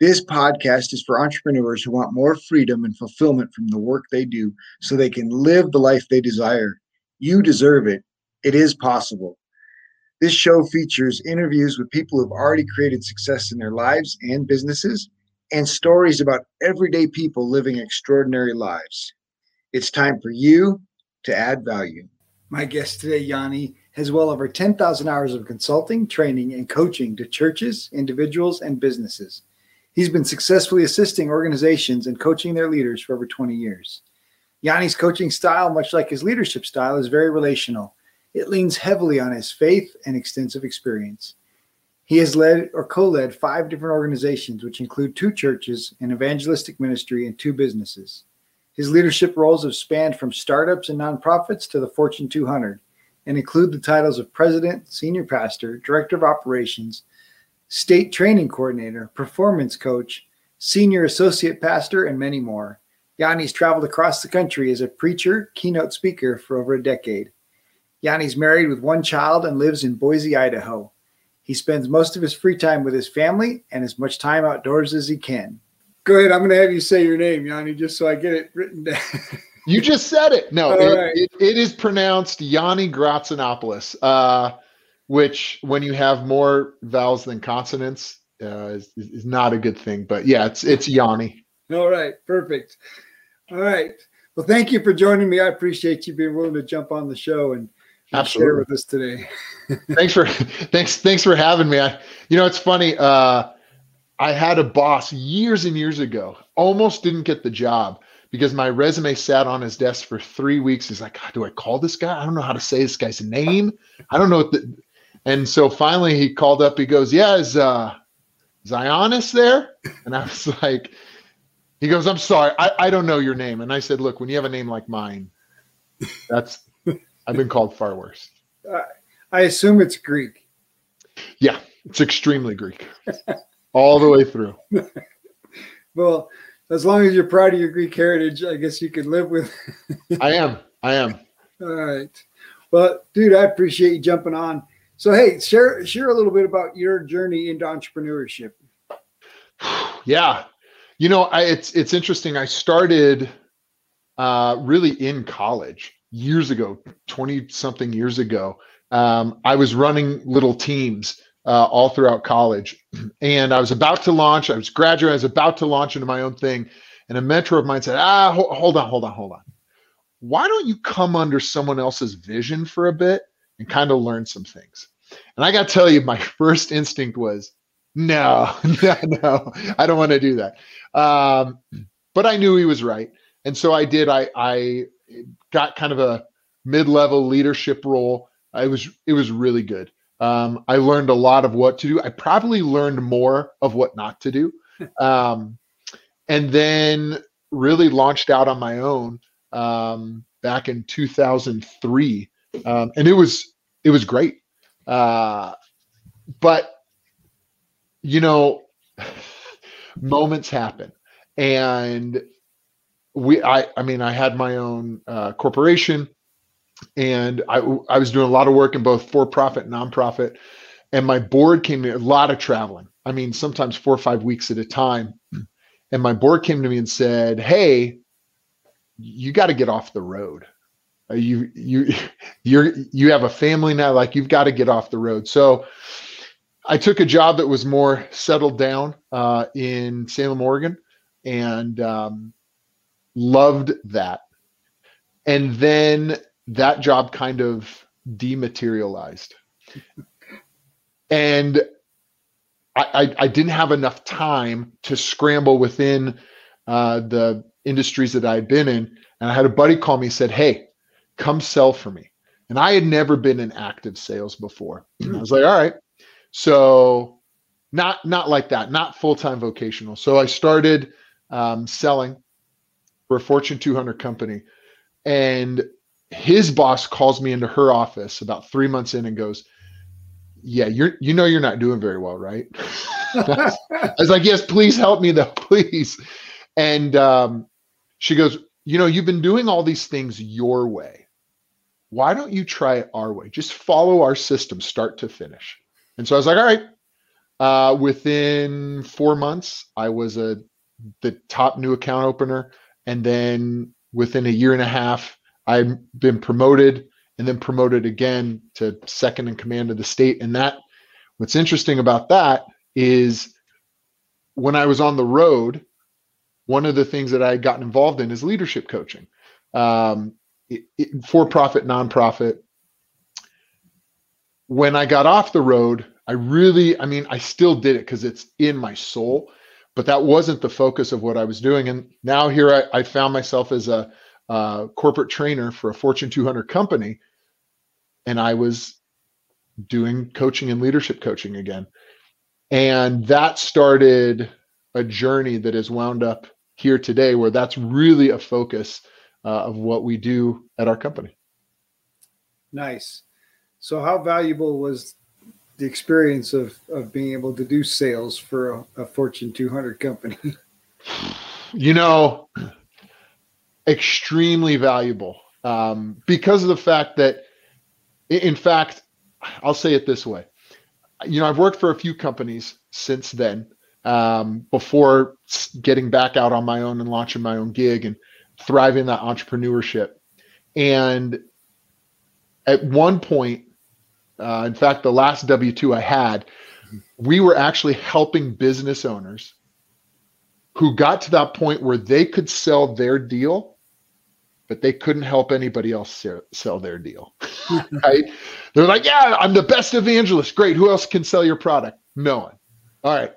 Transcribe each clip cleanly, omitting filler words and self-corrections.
This podcast is for entrepreneurs who want more freedom and fulfillment from the work they do so they can live the life they desire. You deserve it. It is possible. This show features interviews with people who have already created success in their lives and businesses and stories about everyday people living extraordinary lives. It's time for you to add value. My guest today, Yanni, has well over 10,000 hours of consulting, training, and coaching to churches, individuals, and businesses. He's been successfully assisting organizations and coaching their leaders for over 20 years. Yanni's coaching style, much like his leadership style, is very relational. It leans heavily on his faith and extensive experience. He has led or co-led 5 different organizations, which include 2 churches, an evangelistic ministry, and 2 businesses. His leadership roles have spanned from startups and nonprofits to the Fortune 200 and include the titles of president, senior pastor, director of operations, state training coordinator, performance coach, senior associate pastor, and many more. Yanni's traveled across the country as a preacher, keynote speaker for over a decade. Yanni's married with 1 child and lives in Boise, Idaho. He spends most of his free time with his family and as much time outdoors as he can. Go ahead. I'm going to have you say your name, Yanni, just so I get it written down. You just said it. No, right. It is pronounced Yanni Gratsinopoulos. Which when you have more vowels than consonants is not a good thing. But yeah, it's Yanni. All right. Perfect. All right. Well, thank you for joining me. I appreciate you being willing to jump on the show and share with us today. Thanks for having me. It's funny. I had a boss years and years ago, almost didn't get the job because my resume sat on his desk for 3 weeks. He's like, God, do I call this guy? I don't know how to say this guy's name. I don't know what the... And so finally he called up, he goes, yeah, is Zionis there? And I was like, he goes, I'm sorry, I don't know your name. And I said, look, when you have a name like mine, I've been called far worse. I assume it's Greek. Yeah, it's extremely Greek all the way through. Well, as long as you're proud of your Greek heritage, I guess you could live with it. I am. All right. Well, dude, I appreciate you jumping on. So, hey, share a little bit about your journey into entrepreneurship. Yeah. It's interesting. I started really in college years ago, 20-something years ago. I was running little teams all throughout college. And I was about to launch. I was graduating. I was about to launch into my own thing. And a mentor of mine said, hold on. Why don't you come under someone else's vision for a bit and kind of learn some things? And I got to tell you, my first instinct was, no, I don't want to do that. But I knew he was right. And so I did. I got kind of a mid-level leadership role. It was really good. I learned a lot of what to do. I probably learned more of what not to do. And then really launched out on my own back in 2003. And it was great. But moments happen. And I had my own corporation, and I was doing a lot of work in both for-profit and nonprofit, and my board came to me, a lot of traveling. I mean, sometimes 4 or 5 weeks at a time. And my board came to me and said, hey, you got to get off the road. You have a family now, like you've got to get off the road. So I took a job that was more settled down in Salem, Oregon, and loved that. And then that job kind of dematerialized. And I didn't have enough time to scramble within the industries that I had been in. And I had a buddy call me and said, hey, come sell for me. And I had never been in active sales before. And I was like, all right. So not like that, not full-time vocational. So I started selling We're a Fortune 200 company. And his boss calls me into her office about 3 months in and goes, yeah, you're not doing very well, right? I was like, yes, please help me though, please. And she goes, you know, you've been doing all these things your way. Why don't you try it our way? Just follow our system, start to finish. And so I was like, all right. Within 4 months, I was the top new account opener. And then within a year and a half, I've been promoted and then promoted again to second in command of the state. And that, what's interesting about that is when I was on the road, one of the things that I had gotten involved in is leadership coaching, for-profit, nonprofit. When I got off the road, I still did it because it's in my soul, but that wasn't the focus of what I was doing. And now here I found myself as a corporate trainer for a Fortune 200 company, and I was doing coaching and leadership coaching again. And that started a journey that has wound up here today, where that's really a focus of what we do at our company. Nice. So how valuable was the experience of being able to do sales for a Fortune 200 company? You know, extremely valuable, because of the fact that, in fact, I'll say it this way. You know, I've worked for a few companies since then, before getting back out on my own and launching my own gig and thriving that entrepreneurship. And at one point, in fact, the last W-2 I had, we were actually helping business owners who got to that point where they could sell their deal, but they couldn't help anybody else sell their deal. Right? They're like, yeah, I'm the best evangelist. Great. Who else can sell your product? No one. All right.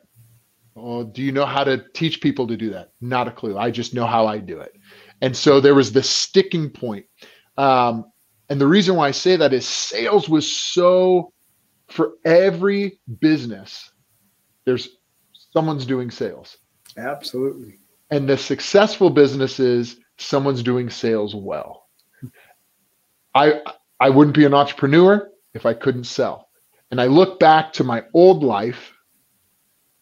Oh, do you know how to teach people to do that? Not a clue. I just know how I do it. And so there was this sticking point. And the reason why I say that is sales was so, for every business, there's someone's doing sales. Absolutely. And the successful businesses, someone's doing sales well. I wouldn't be an entrepreneur if I couldn't sell. And I look back to my old life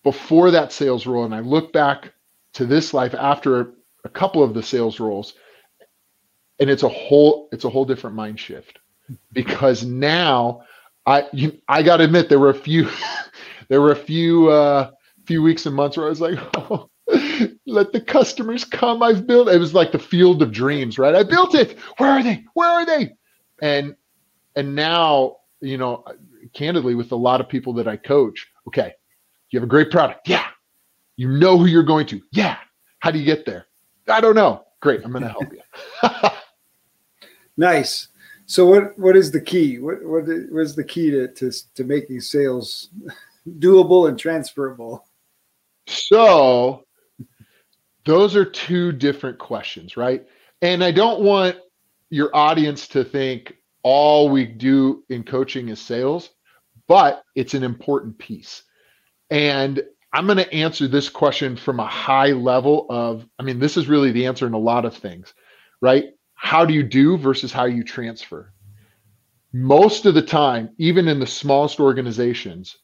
before that sales role, and I look back to this life after a couple of the sales roles, and it's a whole different mind shift, because now I got to admit, there were a few weeks and months where I was like, oh, let the customers come. I've built it. It was like the field of dreams, right? I built it. Where are they? And now, you know, candidly, with a lot of people that I coach, okay, you have a great product. Yeah. You know who you're going to. Yeah. How do you get there? I don't know. Great. I'm going to help you. Nice. So what is the key? What is the key to making sales doable and transferable? So those are two different questions, right? And I don't want your audience to think all we do in coaching is sales, but it's an important piece. And I'm going to answer this question from a high level of, I mean, this is really the answer in a lot of things, right? How do you do versus how you transfer? Most of the time, even in the smallest organizations,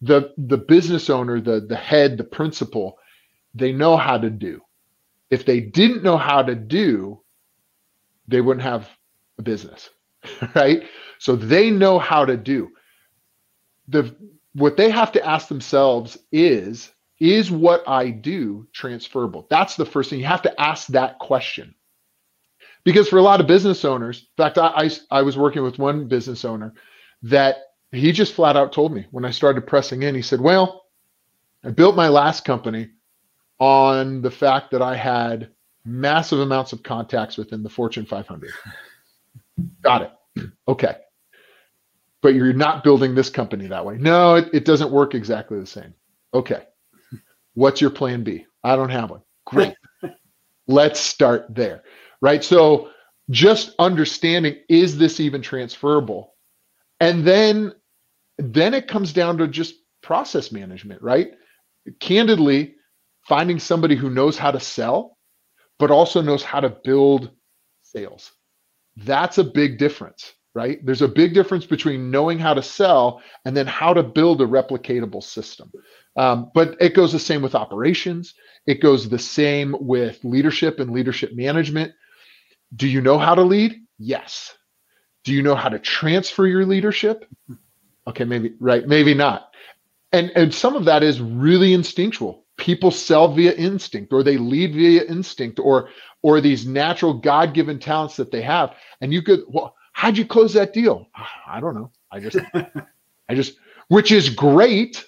the business owner, the head, the principal, they know how to do. If they didn't know how to do, they wouldn't have a business, right? So they know how to do. What they have to ask themselves is what I do transferable? That's the first thing. You have to ask that question. Because for a lot of business owners, in fact, I was working with one business owner that he just flat out told me when I started pressing in, he said, well, I built my last company on the fact that I had massive amounts of contacts within the Fortune 500. Got it. Okay. But you're not building this company that way. No, it doesn't work exactly the same. Okay. What's your plan B? I don't have one. Great. Let's start there, right? So just understanding, is this even transferable? And then it comes down to just process management, right? Candidly, finding somebody who knows how to sell, but also knows how to build sales. That's a big difference, right? There's a big difference between knowing how to sell and then how to build a replicatable system. But it goes the same with operations. It goes the same with leadership and leadership management. Do you know how to lead? Yes. Do you know how to transfer your leadership? Okay, maybe, right, maybe not. And some of that is really instinctual. People sell via instinct, or they lead via instinct, or these natural God-given talents that they have. And you could, well, how'd you close that deal? I don't know. I just, which is great,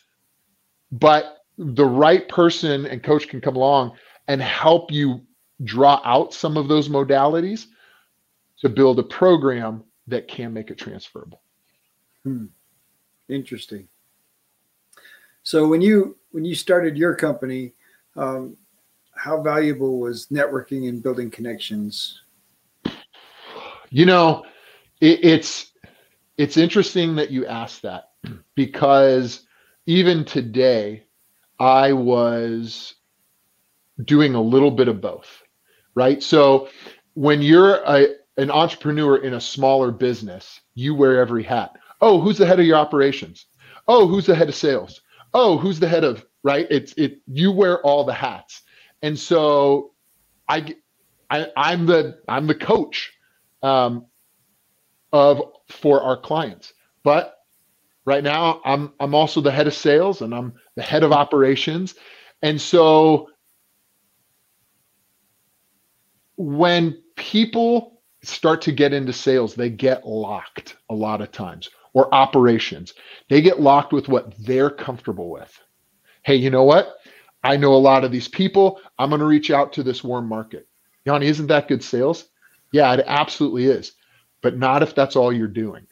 but the right person and coach can come along and help you draw out some of those modalities to build a program that can make it transferable. Interesting. So when you started your company, how valuable was networking and building connections? You know, it's interesting that you asked that, because even today I was doing a little bit of both, right? So when you're an entrepreneur in a smaller business, you wear every hat. Oh, who's the head of your operations? Oh, who's the head of sales? Oh, who's the head of, right? You wear all the hats. And so I'm the coach for our clients. But right now I'm also the head of sales and I'm the head of operations. And so when people start to get into sales, they get locked a lot of times, or operations. They get locked with what they're comfortable with. Hey, you know what? I know a lot of these people. I'm going to reach out to this warm market. Yanni, isn't that good sales? Yeah, it absolutely is. But not if that's all you're doing.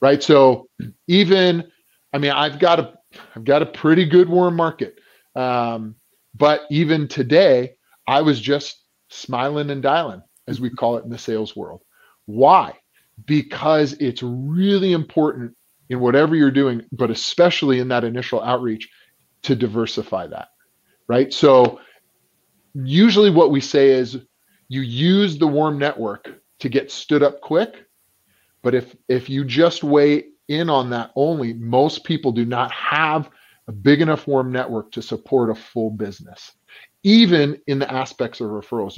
Right? So even, I mean, I've got a pretty good warm market. But even today, I was just smiling and dialing, as we call it in the sales world. Why? Because it's really important in whatever you're doing, but especially in that initial outreach, to diversify that, right? So usually what we say is you use the warm network to get stood up quick. But if you just weigh in on that only, most people do not have a big enough warm network to support a full business, even in the aspects of referrals.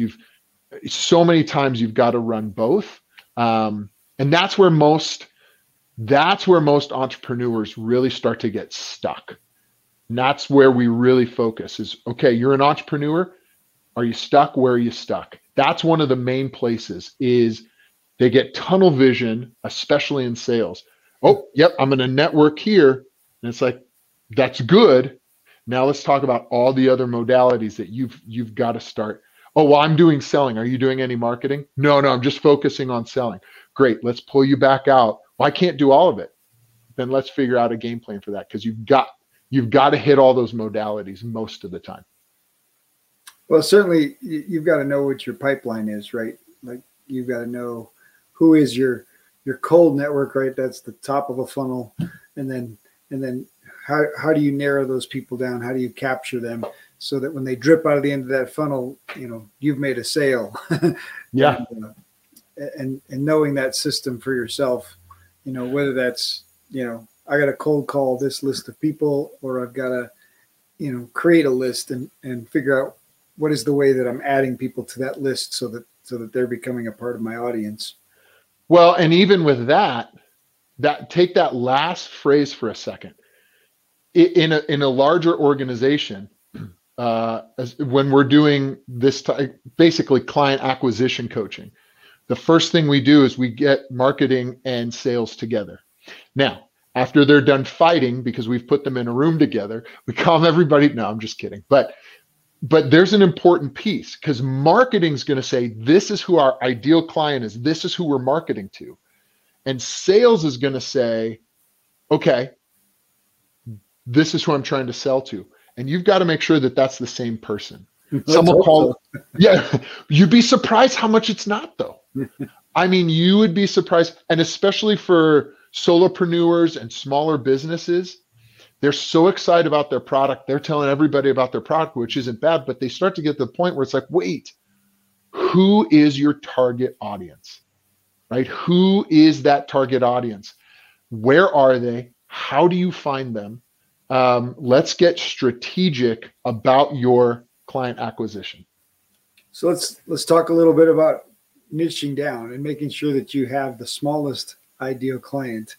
So many times you've got to run both. And that's where most entrepreneurs really start to get stuck. And that's where we really focus is, okay, you're an entrepreneur. Are you stuck? Where are you stuck? That's one of the main places is they get tunnel vision, especially in sales. Oh, yep, I'm going to network here. And it's like, that's good. Now let's talk about all the other modalities that you've got to start. Oh, well, I'm doing selling. Are you doing any marketing? No, I'm just focusing on selling. Great. Let's pull you back out. Well, I can't do all of it. Then let's figure out a game plan for that, because you've got to hit all those modalities most of the time. Well, certainly you've got to know what your pipeline is, right? Like you've got to know who is your cold network, right? That's the top of a funnel. And then how do you narrow those people down? How do you capture them so that when they drip out of the end of that funnel, you know, you've made a sale? Yeah. And knowing that system for yourself, you know, whether that's, you know, I got to cold call this list of people, or I've got to, you know, create a list and figure out what is the way that I'm adding people to that list so that they're becoming a part of my audience. Well, and even with that take that last phrase for a second. In a larger organization, when we're doing this type, basically client acquisition coaching, the first thing we do is we get marketing and sales together. Now, after they're done fighting, because we've put them in a room together, we calm everybody. No, I'm just kidding. But there's an important piece, because marketing's going to say, this is who our ideal client is. This is who we're marketing to. And sales is going to say, okay, this is who I'm trying to sell to. And you've got to make sure that that's the same person. Some will call, yeah, you'd be surprised how much it's not, though. I mean, you would be surprised. And especially for solopreneurs and smaller businesses, They're so excited about their product. They're telling everybody about their product, which isn't bad, but they start to get to the point where it's like, wait, who is your target audience, right? Who is that target audience? Where are they? How do you find them? Let's get strategic about your client acquisition. So let's talk a little bit about niching down and making sure that you have the smallest ideal client.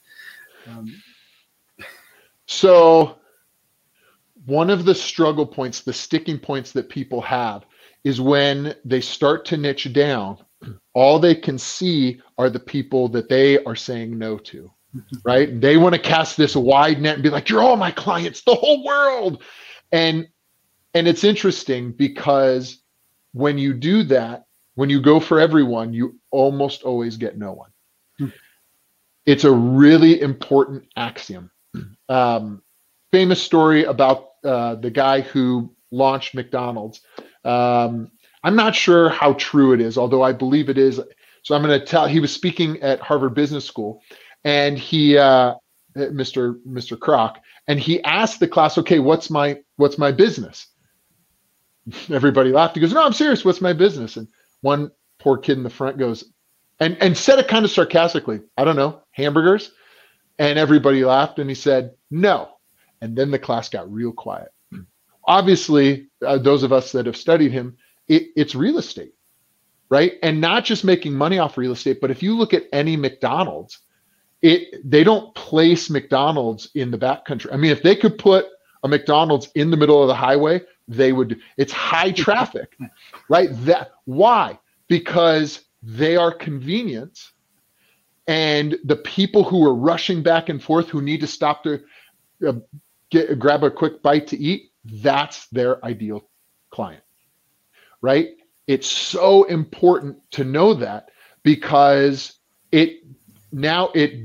So one of the struggle points, the sticking points that people have is when they start to niche down, all they can see are the people that they are saying no to, right? They want to cast this wide net and be like, you're all my clients, the whole world. And it's interesting because when you do that, when you go for everyone, you almost always get no one. It's a really important axiom. Famous story about the guy who launched McDonald's. I'm not sure how true it is, although I believe it is. So I'm going to tell, he was speaking at Harvard Business School and he, Mr. Kroc, and he asked the class, okay, what's my business? Everybody laughed. He goes, no, I'm serious. What's my business? And one poor kid in the front goes, and said it kind of sarcastically, I don't know, hamburgers. And everybody laughed and he said, no. And then the class got real quiet. Obviously, those of us that have studied him, it's real estate, right? And not just making money off real estate, but if you look at any McDonald's, they don't place McDonald's in the backcountry. I mean, if they could put a McDonald's in the middle of the highway, they would. It's high traffic, right? Why? Because they are convenience. And the people who are rushing back and forth, who need to stop to grab a quick bite to eat, that's their ideal client, right? It's so important to know that because it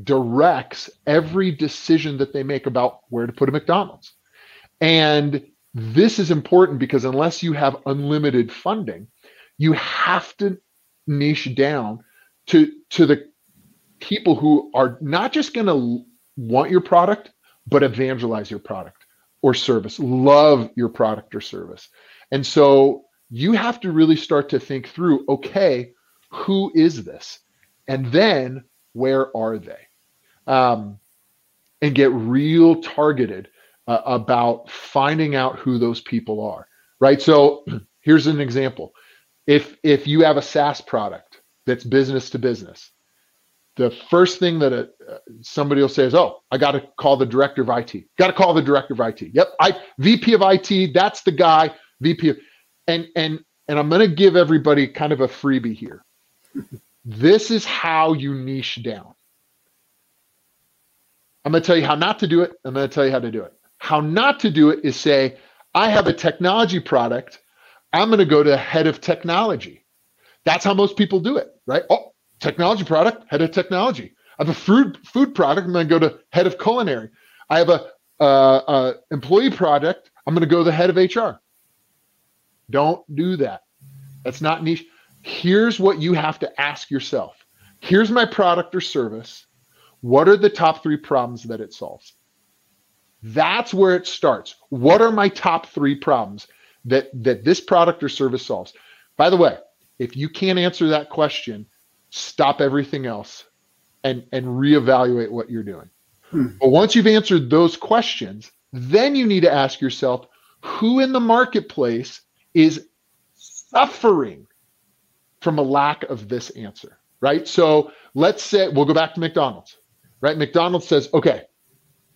directs every decision that they make about where to put a McDonald's. And this is important because unless you have unlimited funding, you have to niche down to the people who are not just going to want your product, but evangelize your product or service, love your product or service. And so you have to really start to think through, okay, who is this? And then where are they? And get real targeted about finding out who those people are, right? So here's an example. If you have a SaaS product that's business to business, the first thing that somebody will say is, oh, I got to call the director of IT. Got to call the director of IT. Yep, VP of IT, that's the guy, VP of... And I'm going to give everybody kind of a freebie here. This is how you niche down. I'm going to tell you how not to do it. I'm going to tell you how to do it. How not to do it is say, I have a technology product. I'm going to go to the head of technology. That's how most people do it, right? Oh, technology product, head of technology. I have a food product. I'm going to go to head of culinary. I have a employee product. I'm going to go to the head of HR. Don't do that. That's not niche. Here's what you have to ask yourself. Here's my product or service. What are the top three problems that it solves? That's where it starts. What are my top three problems that this product or service solves? By the way, if you can't answer that question, stop everything else and reevaluate what you're doing. But once you've answered those questions, then you need to ask yourself, who in the marketplace is suffering from a lack of this answer, right? So let's say we'll go back to McDonald's, right? McDonald's says, okay,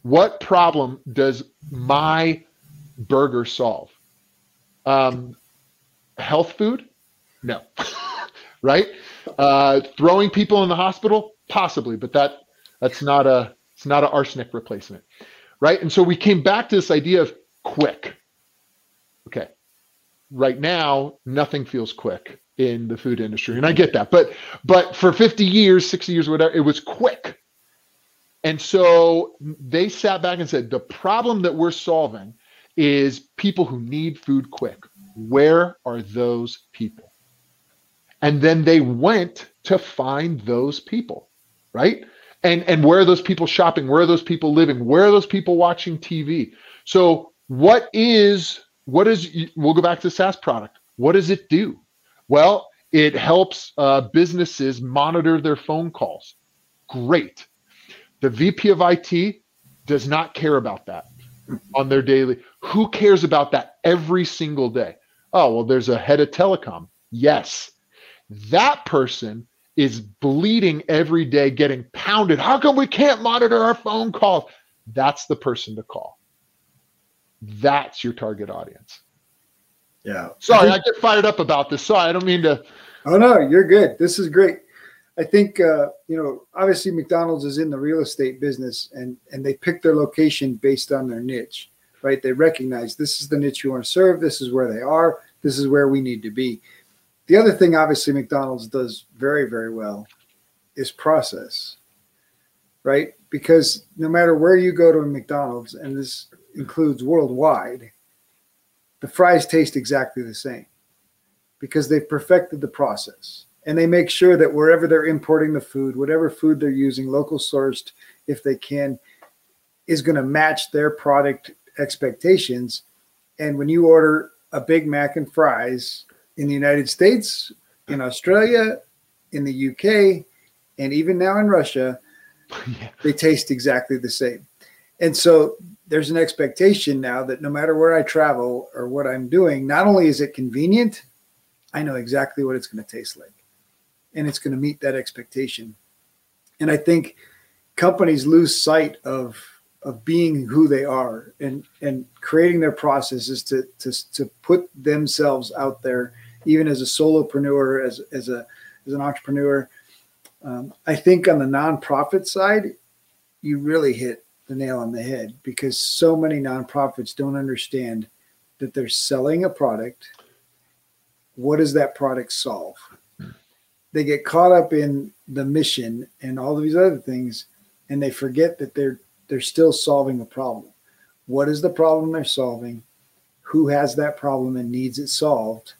what problem does my burger solve? Health food? No. Right? Throwing people in the hospital? Possibly, but it's not an arsenic replacement, right? And so we came back to this idea of quick. Okay. Right now, nothing feels quick in the food industry. And I get that, but for 50 years, 60 years, whatever, it was quick. And so they sat back and said, the problem that we're solving is people who need food quick. Where are those people? And then they went to find those people, right? And where are those people shopping? Where are those people living? Where are those people watching TV? So what is, we'll go back to the SaaS product. What does it do? Well, it helps businesses monitor their phone calls. Great. The VP of IT does not care about that on their daily. Who cares about that every single day? Oh, well, there's a head of telecom. Yes. That person is bleeding every day, getting pounded. How come we can't monitor our phone calls? That's the person to call. That's your target audience. Yeah. Sorry, I get fired up about this. Sorry, I don't mean to. Oh, no, you're good. This is great. I think, obviously McDonald's is in the real estate business, and they pick their location based on their niche, right? They recognize this is the niche you want to serve. This is where they are. This is where we need to be. The other thing, obviously, McDonald's does very, very well is process, right? Because no matter where you go to a McDonald's, and this includes worldwide, the fries taste exactly the same because they've perfected the process. And they make sure that wherever they're importing the food, whatever food they're using, local sourced, if they can, is going to match their product expectations. And when you order a Big Mac and fries in the United States, in Australia, in the UK, and even now in Russia, they taste exactly the same. And so there's an expectation now that no matter where I travel or what I'm doing, not only is it convenient, I know exactly what it's going to taste like. And it's going to meet that expectation. And I think companies lose sight of being who they are and creating their processes to put themselves out there, even as a solopreneur, as an entrepreneur. I think on the nonprofit side, you really hit the nail on the head, because so many nonprofits don't understand that they're selling a product. What does that product solve? They get caught up in the mission and all of these other things, and they forget that they're still solving a problem. What is the problem they're solving? Who has that problem and needs it solved?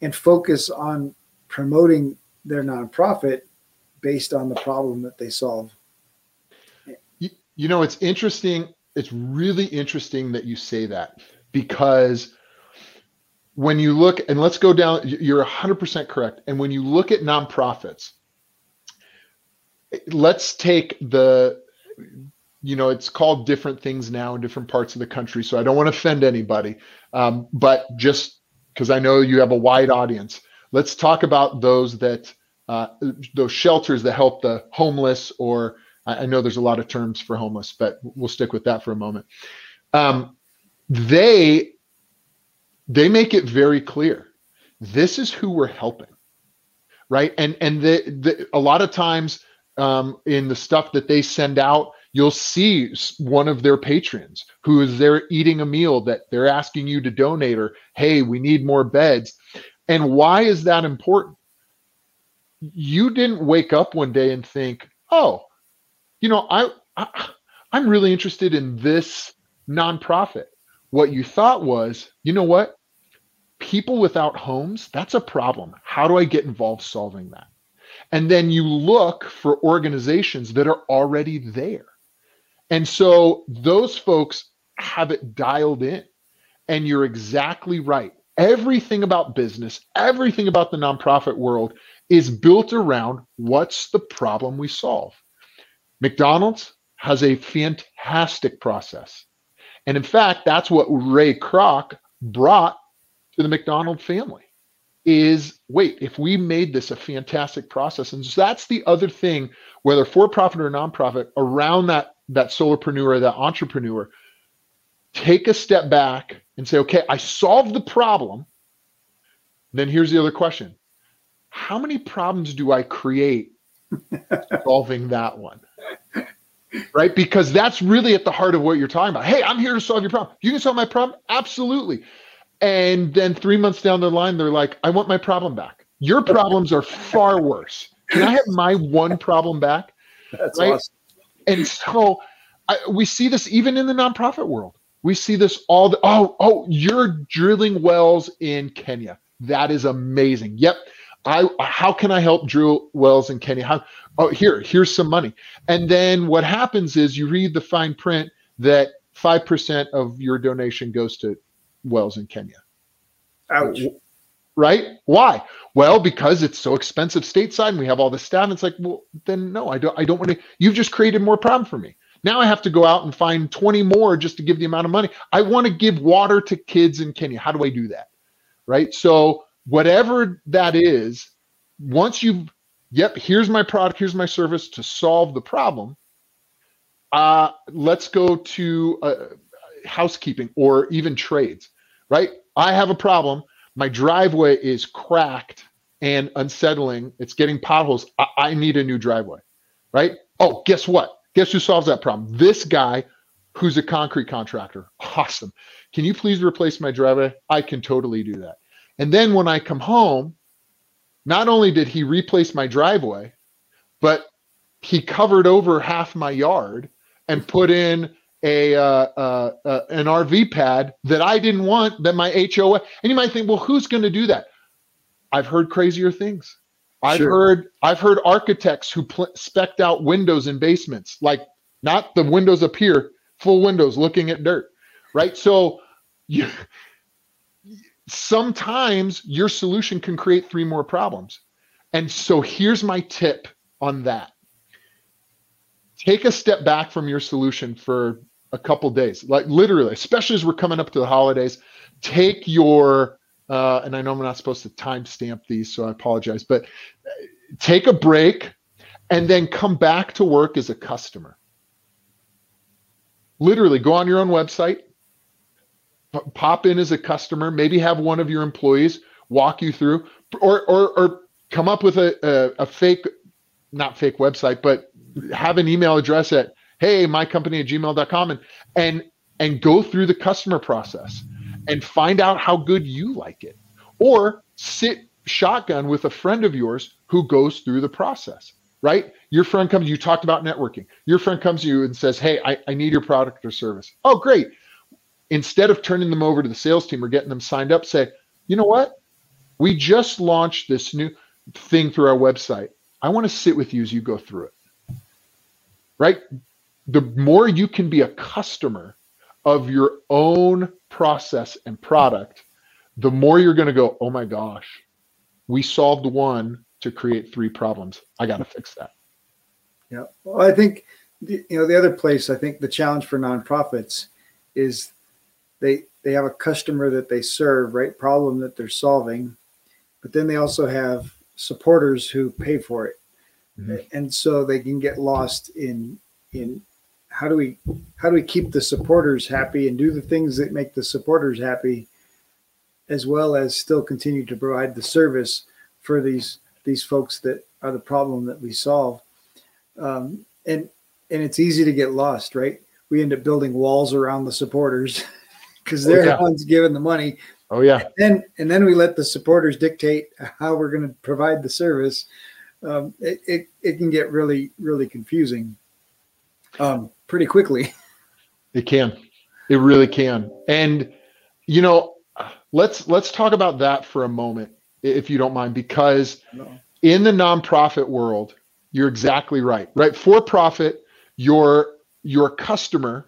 And focus on promoting their nonprofit based on the problem that they solve. You know, it's interesting. It's really interesting that you say that, because when you look, and let's go down, you're 100% correct. And when you look at nonprofits, let's take the, it's called different things now in different parts of the country, so I don't want to offend anybody. But just because I know you have a wide audience, let's talk about those shelters that help the homeless, or I know there's a lot of terms for homeless, but we'll stick with that for a moment. They make it very clear, this is who we're helping, right? And a lot of times in the stuff that they send out, you'll see one of their patrons who is there eating a meal that they're asking you to donate, or, hey, we need more beds. And why is that important? You didn't wake up one day and think, oh, I'm really interested in this nonprofit. What you thought was, you know what? People without homes, that's a problem. How do I get involved solving that? And then you look for organizations that are already there. And so those folks have it dialed in. And you're exactly right. Everything about business, everything about the nonprofit world is built around what's the problem we solve. McDonald's has a fantastic process. And in fact, that's what Ray Kroc brought to the McDonald family is, wait, if we made this a fantastic process. And so that's the other thing, whether for-profit or nonprofit, around that solopreneur, that entrepreneur, take a step back and say, okay, I solved the problem. Then here's the other question. How many problems do I create solving that one? Right? Because that's really at the heart of what you're talking about. Hey, I'm here to solve your problem. You can solve my problem? Absolutely. And then 3 months down the line, they're like, I want my problem back. Your problems are far worse. Can I have my one problem back? That's right? Awesome. And so we see this even in the nonprofit world. We see this all the, you're drilling wells in Kenya. That is amazing. Yep. how can I help Drew Wells and Kenny? Here's some money. And then what happens is you read the fine print that 5% of your donation goes to Wells and Kenya. Ouch. Right? Why? Well, because it's so expensive stateside and we have all this staff. And it's like, well, then no, I don't want to. You've just created more problem for me. Now I have to go out and find 20 more just to give the amount of money. I want to give water to kids in Kenya. How do I do that? Right? So whatever that is, once you've, yep, here's my product, here's my service to solve the problem. Let's go to housekeeping or even trades, right? I have a problem. My driveway is cracked and unsettling. It's getting potholes. I need a new driveway, right? Oh, guess what? Guess who solves that problem? This guy who's a concrete contractor. Awesome. Can you please replace my driveway? I can totally do that. And then when I come home, not only did he replace my driveway, but he covered over half my yard and put in a an RV pad that I didn't want, that my HOA. And you might think, well, who's going to do that? I've heard crazier things. I've heard architects who spec'd out windows in basements, like not the windows up here, full windows looking at dirt, right? So sometimes your solution can create 3 more problems. And so here's my tip on that. Take a step back from your solution for a couple days, like literally, especially as we're coming up to the holidays. Take your and I know I'm not supposed to timestamp these, so I apologize, but take a break and then come back to work as a customer. Literally go on your own website, pop in as a customer, maybe have one of your employees walk you through, or come up with a fake, not fake website, but have an email address at, hey, mycompany@gmail.com, and go through the customer process and find out how good you like it, or sit shotgun with a friend of yours who goes through the process, right? Your friend comes, you talked about networking. Your friend comes to you and says, hey, I need your product or service. Oh, great. Instead of turning them over to the sales team or getting them signed up, say, you know what? We just launched this new thing through our website. I want to sit with you as you go through it, right? The more you can be a customer of your own process and product, the more you're going to go, oh my gosh, we solved one to create 3 problems. I got to fix that. Yeah. Well, I think, the other place, I think the challenge for nonprofits is they have a customer that they serve, right? Problem that they're solving, but then they also have supporters who pay for it. Mm-hmm. And so they can get lost in, how do we keep the supporters happy and do the things that make the supporters happy, as well as still continue to provide the service for these folks that are the problem that we solve. And it's easy to get lost, right? We end up building walls around the supporters because they're the ones giving the money. Oh yeah. And then we let the supporters dictate how we're going to provide the service. It can get really, really confusing. Pretty quickly. It can. It really can. And, let's talk about that for a moment, if you don't mind, because in the nonprofit world, you're exactly right, right? For profit, your customer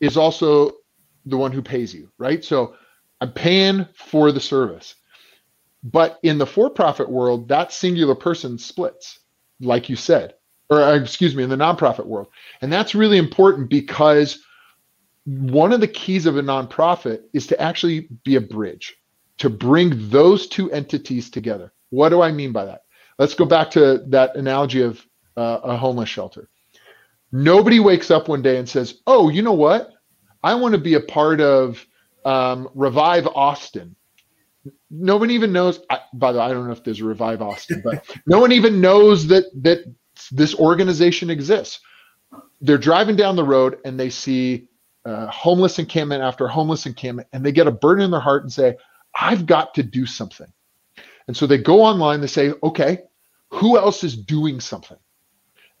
is also the one who pays you, right? So I'm paying for the service. But in the for-profit world, that singular person splits, like you said. Or excuse me, in the nonprofit world. And that's really important because one of the keys of a nonprofit is to actually be a bridge, to bring those two entities together. What do I mean by that? Let's go back to that analogy of a homeless shelter. Nobody wakes up one day and says, oh, you know what? I want to be a part of Revive Austin. No one even knows, by the way, I don't know if there's a Revive Austin, but no one even knows that this organization exists. They're driving down the road and they see homeless encampment after homeless encampment, and they get a burden in their heart and say, I've got to do something. And so they go online, they say, okay, who else is doing something?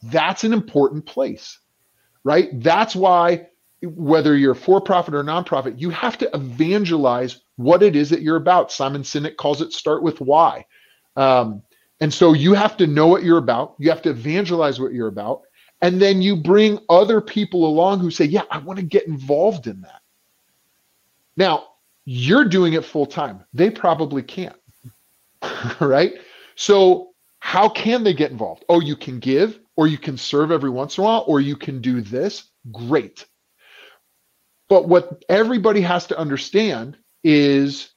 That's an important place, right? That's why whether you're for-profit or nonprofit, you have to evangelize what it is that you're about. Simon Sinek calls it start with why, And so you have to know what you're about. You have to evangelize what you're about. And then you bring other people along who say, yeah, I want to get involved in that. Now, you're doing it full time. They probably can't, right? So how can they get involved? Oh, you can give, or you can serve every once in a while, or you can do this. Great. But what everybody has to understand is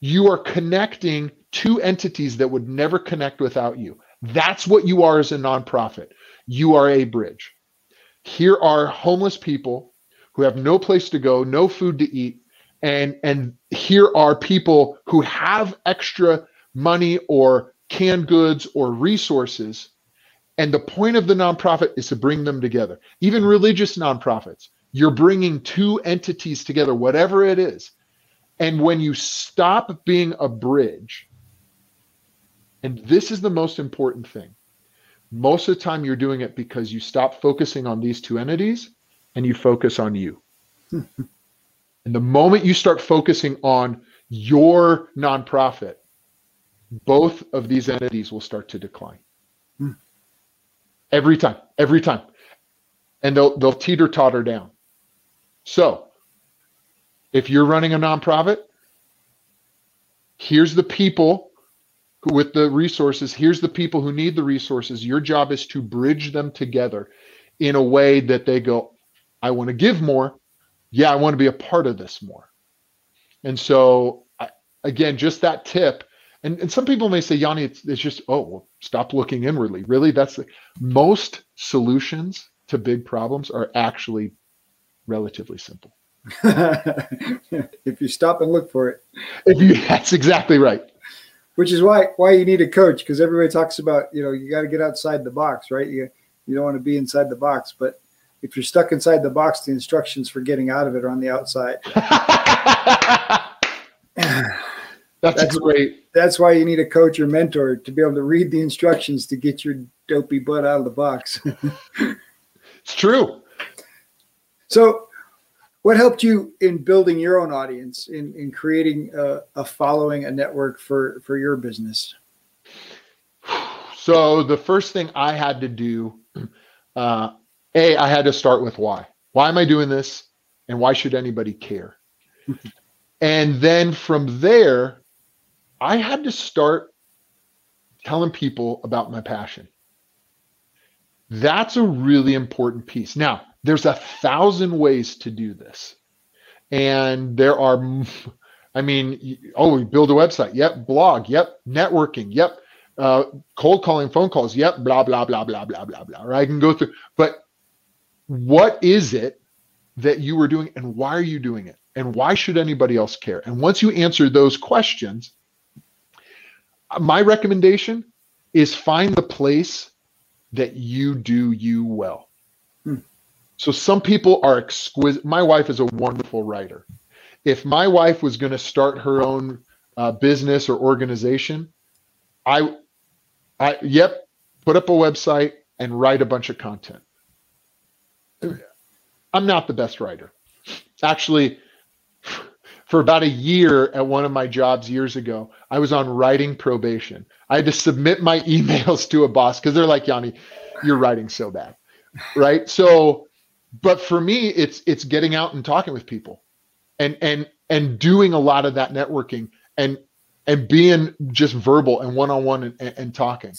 you are connecting two entities that would never connect without you. That's what you are as a nonprofit. You are a bridge. Here are homeless people who have no place to go, no food to eat, and here are people who have extra money or canned goods or resources, and the point of the nonprofit is to bring them together. Even religious nonprofits, you're bringing two entities together, whatever it is. And when you stop being a bridge, and this is the most important thing, most of the time you're doing it because you stop focusing on these two entities and you focus on you. And the moment you start focusing on your nonprofit, both of these entities will start to decline. Every time. And they'll teeter-totter down. So if you're running a nonprofit, here's the people with the resources. Here's the people who need the resources. Your job is to bridge them together in a way that they go, I want to give more. Yeah, I want to be a part of this more. And so, again, just that tip. And some people may say, Yanni, it's just, oh, well, stop looking inwardly. Really? That's most solutions to big problems are actually relatively simple. If you stop and look for it. That's exactly right. Which is why you need a coach, because everybody talks about, you got to get outside the box, right? You don't want to be inside the box. But if you're stuck inside the box, the instructions for getting out of it are on the outside. That's great. That's why you need a coach or mentor to be able to read the instructions to get your dopey butt out of the box. It's true. So what helped you in building your own audience, in creating a following, a network for your business? So the first thing I had to do, I had to start with why. Why am I doing this? And why should anybody care? And then from there, I had to start telling people about my passion. That's a really important piece. Now, there's 1,000 ways to do this. And there are, we build a website. Yep. Blog. Yep. Networking. Yep. Cold calling, phone calls. Yep. Blah, blah, blah, blah, blah, blah, blah. Right? I can go through. But what is it that you were doing, and why are you doing it? And why should anybody else care? And once you answer those questions, my recommendation is find the place that you do you well. So some people are exquisite. My wife is a wonderful writer. If my wife was going to start her own business or organization, I put up a website and write a bunch of content. I'm not the best writer. Actually, for about a year at one of my jobs years ago, I was on writing probation. I had to submit my emails to a boss because they're like, Yanni, you're writing so bad, right? So. But for me, it's getting out and talking with people and doing a lot of that networking and being just verbal and one-on-one and talking.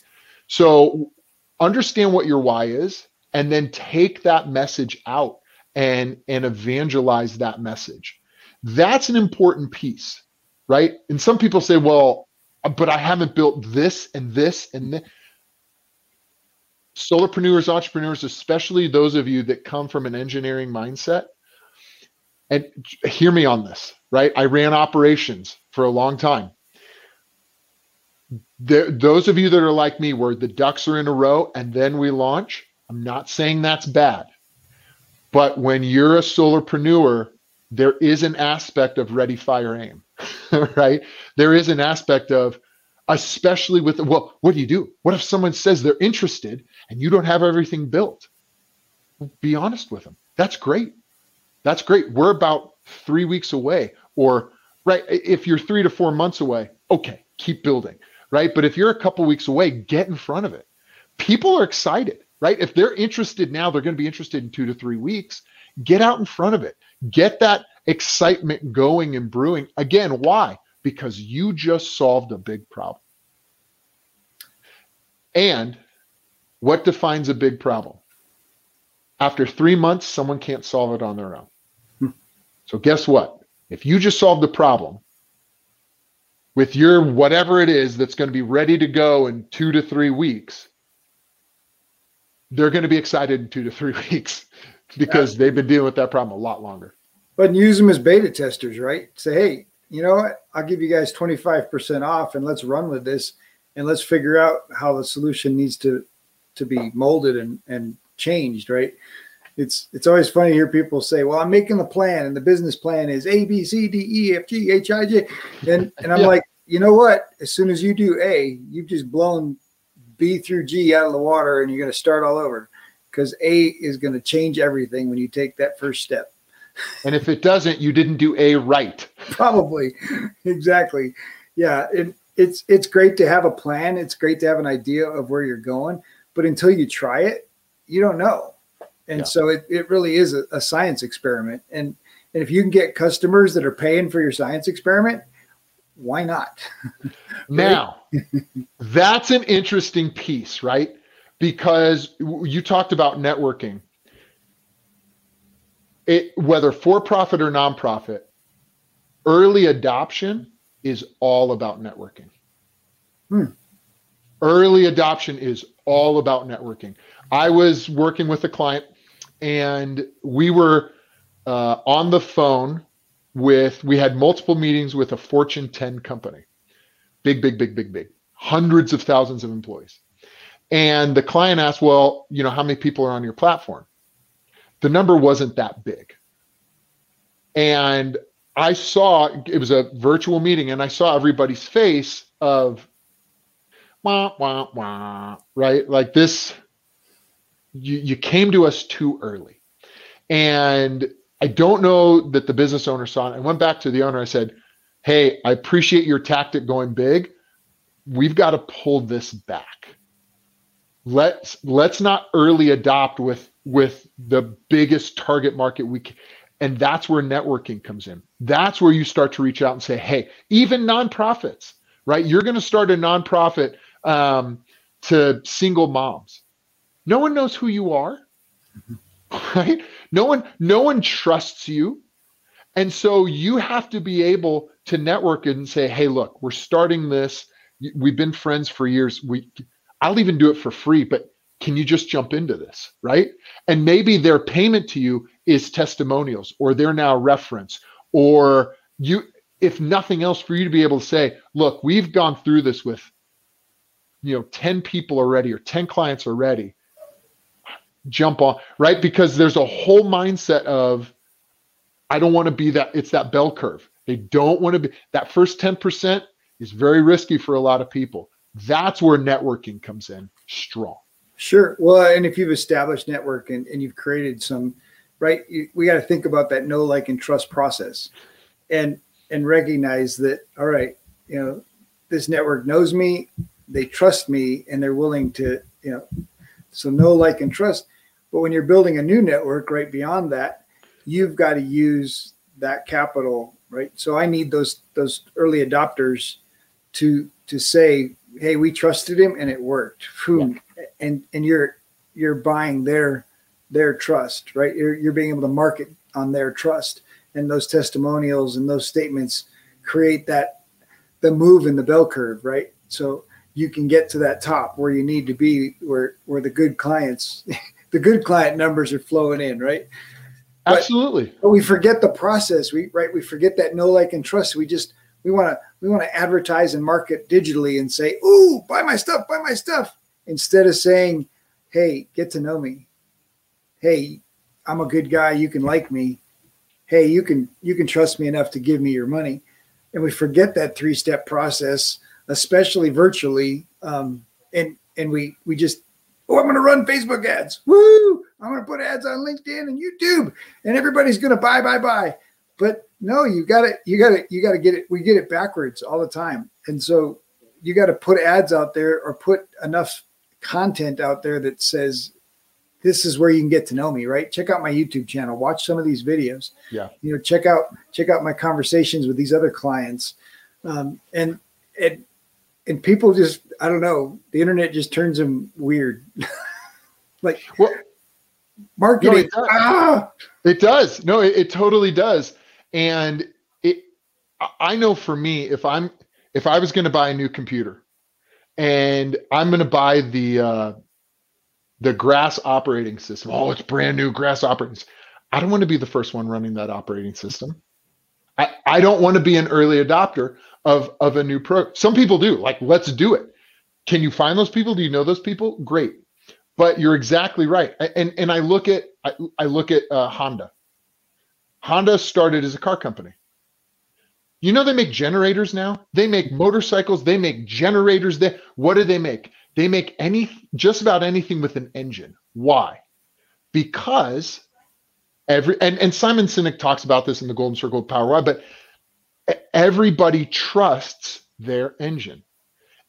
So understand what your why is, and then take that message out and evangelize that message. That's an important piece, right? And some people say, well, but I haven't built this and this and this. Solopreneurs, entrepreneurs, especially those of you that come from an engineering mindset, and hear me on this, right? I ran operations for a long time. Those of you that are like me, where the ducks are in a row and then we launch, I'm not saying that's bad. But when you're a solopreneur, there is an aspect of ready, fire, aim, right? There is an aspect of, especially with, well, what do you do? What if someone says they're interested and you don't have everything built? Be honest with them. That's great. That's great. We're about 3 weeks away, or right, if you're 3 to 4 months away, okay, keep building, right? But if you're a couple weeks away, get in front of it. People are excited, right? If they're interested now, they're going to be interested in 2 to 3 weeks. Get out in front of it. Get that excitement going and brewing. Again, why? Because you just solved a big problem. And what defines a big problem? After 3 months, someone can't solve it on their own. So guess what? If you just solved the problem with your whatever it is that's going to be ready to go in 2 to 3 weeks, they're going to be excited in 2 to 3 weeks because they've been dealing with that problem a lot longer. But use them as beta testers, right? Say, hey, you know what? I'll give you guys 25% off and let's run with this and let's figure out how the solution needs to be molded and changed, right? It's always funny to hear people say, well, I'm making the plan and the business plan is A, B, C, D, E, F, G, H, I, J. And I'm like, you know what? As soon as you do A, you've just blown B through G out of the water and you're going to start all over because A is going to change everything when you take that first step. And if it doesn't, you didn't do A right. Probably. Exactly. Yeah. It's great to have a plan. It's great to have an idea of where you're going, but until you try it, you don't know. And so it really is a science experiment. And if you can get customers that are paying for your science experiment, why not? Now, that's an interesting piece, right? Because you talked about networking. It, whether for-profit or nonprofit, early adoption is all about networking. Early adoption is all about networking. I was working with a client and we were on the phone we had multiple meetings with a Fortune 10 company, big, hundreds of thousands of employees. And the client asked, well, you know, how many people are on your platform? The number wasn't that big. And I saw, it was a virtual meeting and I saw everybody's face of wah, wah, wah, right? Like this, you came to us too early. And I don't know that the business owner saw it. I went back to the owner. I said, hey, I appreciate your tactic going big. We've got to pull this back. Let's not early adopt with the biggest target market we can. And that's where networking comes in. That's where you start to reach out and say, hey, even nonprofits, right? You're going to start a nonprofit to single moms. No one knows who you are, right? No one trusts you. And so you have to be able to network and say, hey, look, we're starting this. We've been friends for years. I'll even do it for free, but can you just jump into this, right? And maybe their payment to you is testimonials or they're now reference or you, if nothing else, for you to be able to say, look, we've gone through this with, 10 people already or 10 clients already. Jump on, right? Because there's a whole mindset of, I don't want to be that, it's that bell curve. They don't want to be, that first 10% is very risky for a lot of people. That's where networking comes in strong. Sure. Well, and if you've established network and you've created some, right, we got to think about that know, like, and trust process and recognize that, all right, this network knows me, they trust me, and they're willing to, so know, like, and trust. But when you're building a new network right beyond that, you've got to use that capital, right? So I need those early adopters to say, hey, we trusted him and it worked. Boom. Yeah. And you're buying their trust, right? You're being able to market on their trust, and those testimonials and those statements create the move in the bell curve, right? So you can get to that top where you need to be, where the good clients, the good client numbers are flowing in, right? Absolutely. But we forget the process, We forget that know, like, and trust. We want to advertise and market digitally and say, "Ooh, buy my stuff," instead of saying, "Hey, get to know me. Hey, I'm a good guy. You can like me. Hey, you can trust me enough to give me your money." And we forget that three-step process, especially virtually. And we just, I'm going to run Facebook ads. Woo! I'm going to put ads on LinkedIn and YouTube, and everybody's going to buy. But no, you got to get it. We get it backwards all the time. And so you got to put ads out there or put enough content out there that says, this is where you can get to know me, right? Check out my YouTube channel, watch some of these videos. Yeah. You know, check out my conversations with these other clients. And people just, I don't know, the internet just turns them weird. Like, well, marketing. No, it does. It does. No, it totally does. And I know for me, if I was going to buy a new computer and I'm going to buy the GRAS operating system. Oh, it's brand new GRAS operating system. I don't want to be the first one running that operating system. I don't want to be an early adopter of a new program. Some people do, like, let's do it. Can you find those people? Do you know those people? Great. But you're exactly right. And I look at, I look at Honda. Honda started as a car company. You know, they make generators now. They make motorcycles. They make generators. What do they make? They make just about anything with an engine. Why? Because and Simon Sinek talks about this in the Golden Circle of Power. Why? But everybody trusts their engine.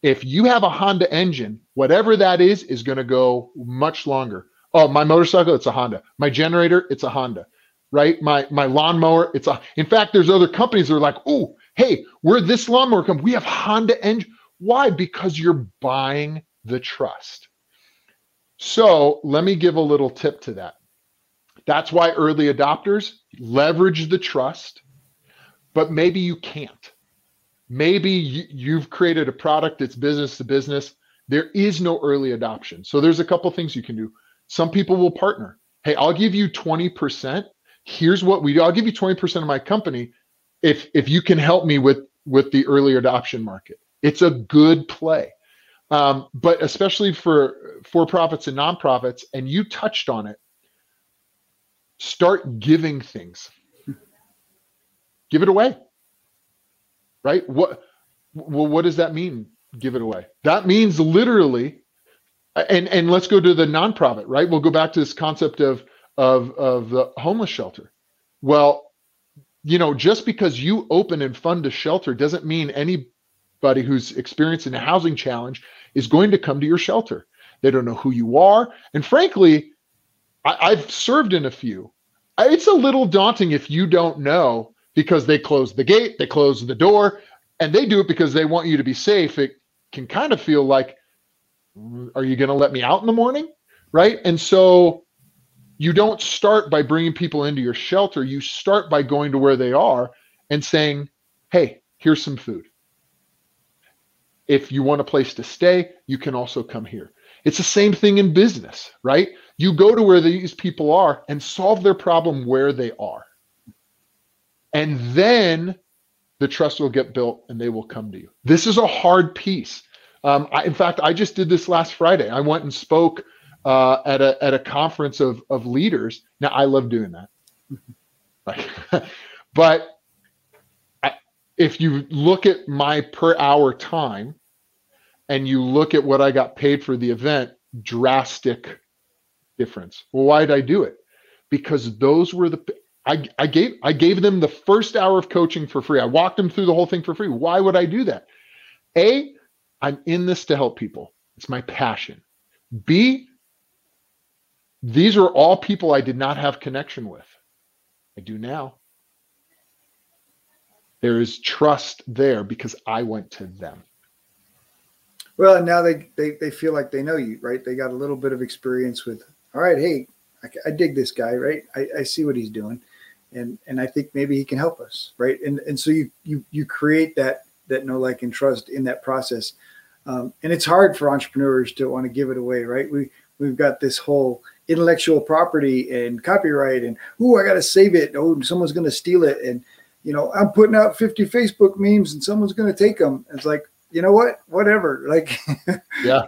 If you have a Honda engine, whatever that is going to go much longer. Oh, my motorcycle, it's a Honda. My generator, it's a Honda. Right? My lawnmower, in fact, there's other companies that are like, oh, hey, we're this lawnmower company. We have Honda engine. Why? Because you're buying the trust. So let me give a little tip to that. That's why early adopters leverage the trust, but maybe you can't. Maybe you've created a product that's business to business. There is no early adoption. So there's a couple things you can do. Some people will partner. Hey, I'll give you 20%. Here's what we do. I'll give you 20% of my company if you can help me with the early adoption market. It's a good play. But especially for profits and nonprofits, and you touched on it, start giving things. Give it away. Right? What does that mean? Give it away. That means literally, and let's go to the nonprofit, right? We'll go back to this concept of the homeless shelter. Well, you know, just because you open and fund a shelter doesn't mean anybody who's experiencing a housing challenge is going to come to your shelter. They don't know who you are. And frankly, I've served in a few. It's a little daunting if you don't know, because they close the gate, they close the door, and they do it because they want you to be safe. It can kind of feel like, are you going to let me out in the morning? Right? And so you don't start by bringing people into your shelter. You start by going to where they are and saying, hey, here's some food. If you want a place to stay, you can also come here. It's the same thing in business, right? You go to where these people are and solve their problem where they are. And then the trust will get built and they will come to you. This is a hard piece. In fact, I just did this last Friday. I went and spoke at a conference of leaders. Now, I love doing that. Right. But if you look at my per hour time and you look at what I got paid for the event, drastic difference. Well, why did I do it? Because those were I gave them the first hour of coaching for free. I walked them through the whole thing for free. Why would I do that? A, I'm in this to help people. It's my passion. B, these are all people I did not have connection with. I do now. There is trust there because I went to them. Well, and now they feel like they know you, right? They got a little bit of experience with, all right, hey, I dig this guy, right? I see what he's doing. And I think maybe he can help us, right? And so you create that know, like, and trust in that process. And it's hard for entrepreneurs to want to give it away, right? We've got this whole intellectual property and copyright and, ooh, I got to save it. Oh, someone's going to steal it. And, you know, I'm putting out 50 Facebook memes and someone's going to take them. It's like, you know what? Whatever. Like, yeah.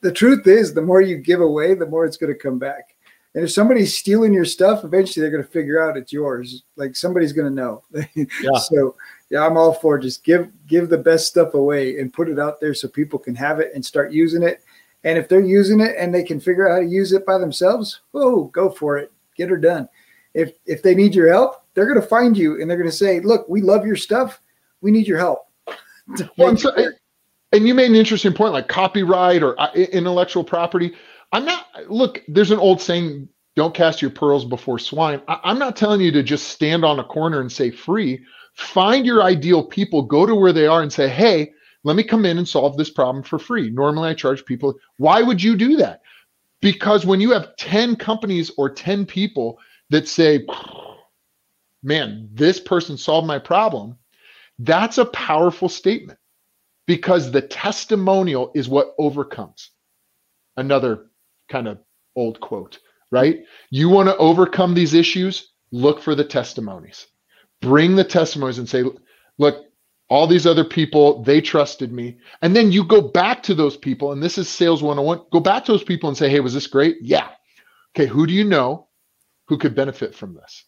The truth is, the more you give away, the more it's going to come back. And if somebody's stealing your stuff, eventually they're going to figure out it's yours. Like, somebody's going to know. Yeah. So, yeah, I'm all for just give the best stuff away and put it out there so people can have it and start using it. And if they're using it and they can figure out how to use it by themselves, whoa, go for it. Get her done. If they need your help, they're going to find you and they're going to say, look, we love your stuff. We need your help. Well, And you made an interesting point, like copyright or intellectual property. I'm not, look, there's an old saying, don't cast your pearls before swine. I'm not telling you to just stand on a corner and say free. Find your ideal people, go to where they are and say, hey, let me come in and solve this problem for free. Normally I charge people. Why would you do that? Because when you have 10 companies or 10 people that say, man, this person solved my problem, that's a powerful statement, because the testimonial is what overcomes. Another kind of old quote, right? You want to overcome these issues, look for the testimonies. Bring the testimonies and say, look, all these other people, they trusted me. And then you go back to those people, and this is Sales 101, go back to those people and say, hey, was this great? Yeah. Okay, who do you know who could benefit from this?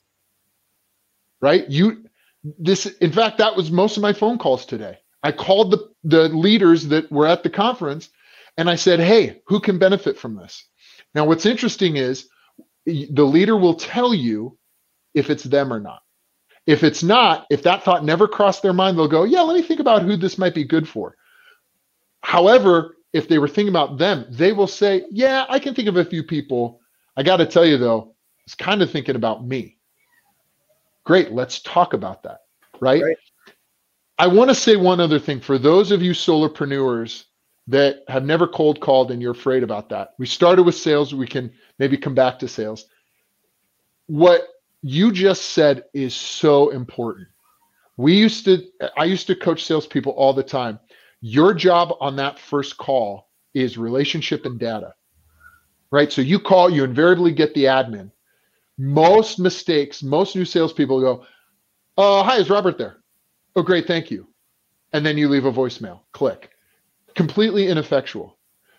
Right? In fact, that was most of my phone calls today. I called the leaders that were at the conference, and I said, hey, who can benefit from this? Now, what's interesting is the leader will tell you if it's them or not. If it's not, if that thought never crossed their mind, they'll go, yeah, let me think about who this might be good for. However, if they were thinking about them, they will say, yeah, I can think of a few people. I got to tell you, though, it's kind of thinking about me. Great. Let's talk about that. Right? Right. I want to say one other thing for those of you solopreneurs that have never cold called and you're afraid about that. We started with sales. We can maybe come back to sales. What you just said is so important. I used to coach salespeople all the time. Your job on that first call is relationship and data, right? So you call, you invariably get the admin. Most mistakes, most new salespeople go, oh, hi, is Robert there? Oh, great, thank you. And then you leave a voicemail, click. Completely ineffectual.